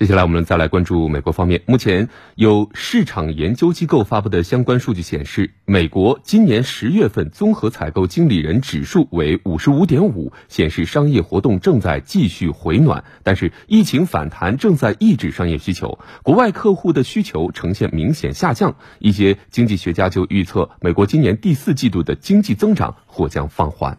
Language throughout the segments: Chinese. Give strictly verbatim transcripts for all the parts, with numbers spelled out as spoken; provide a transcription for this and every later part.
接下来我们再来关注美国方面。目前有市场研究机构发布的相关数据显示，美国今年十月份综合采购经理人指数为 五十五点五， 显示商业活动正在继续回暖，但是疫情反弹正在抑制商业需求，国外客户的需求呈现明显下降。一些经济学家就预测，美国今年第四季度的经济增长或将放缓。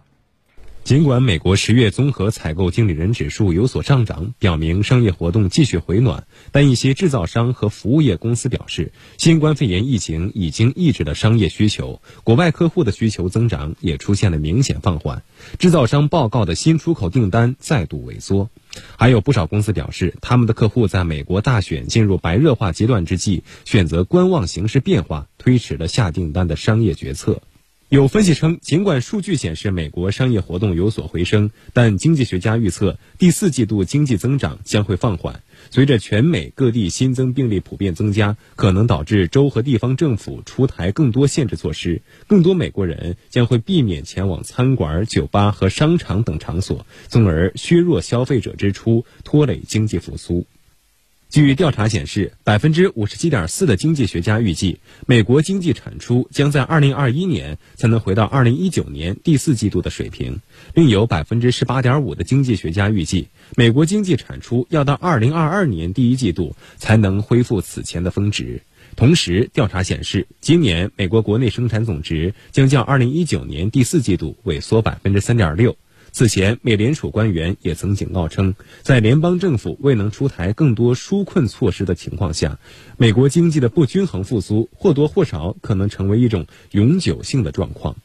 尽管美国十月综合采购经理人指数有所上涨，表明商业活动继续回暖，但一些制造商和服务业公司表示，新冠肺炎疫情已经抑制了商业需求，国外客户的需求增长也出现了明显放缓，制造商报告的新出口订单再度萎缩。还有不少公司表示，他们的客户在美国大选进入白热化阶段之际，选择观望形势变化，推迟了下订单的商业决策。有分析称，尽管数据显示美国商业活动有所回升，但经济学家预测第四季度经济增长将会放缓。随着全美各地新增病例普遍增加，可能导致州和地方政府出台更多限制措施，更多美国人将会避免前往餐馆、酒吧和商场等场所，从而削弱消费者支出，拖累经济复苏。据调查显示， 百分之五十七点四 的经济学家预计，美国经济产出将在二零二一年才能回到二零一九年第四季度的水平。另有 百分之十八点五 的经济学家预计，美国经济产出要到二零二二年第一季度才能恢复此前的峰值。同时，调查显示，今年美国国内生产总值将较二零一九年第四季度萎缩 百分之三点六。此前，美联储官员也曾警告称，在联邦政府未能出台更多纾困措施的情况下，美国经济的不均衡复苏或多或少可能成为一种永久性的状况。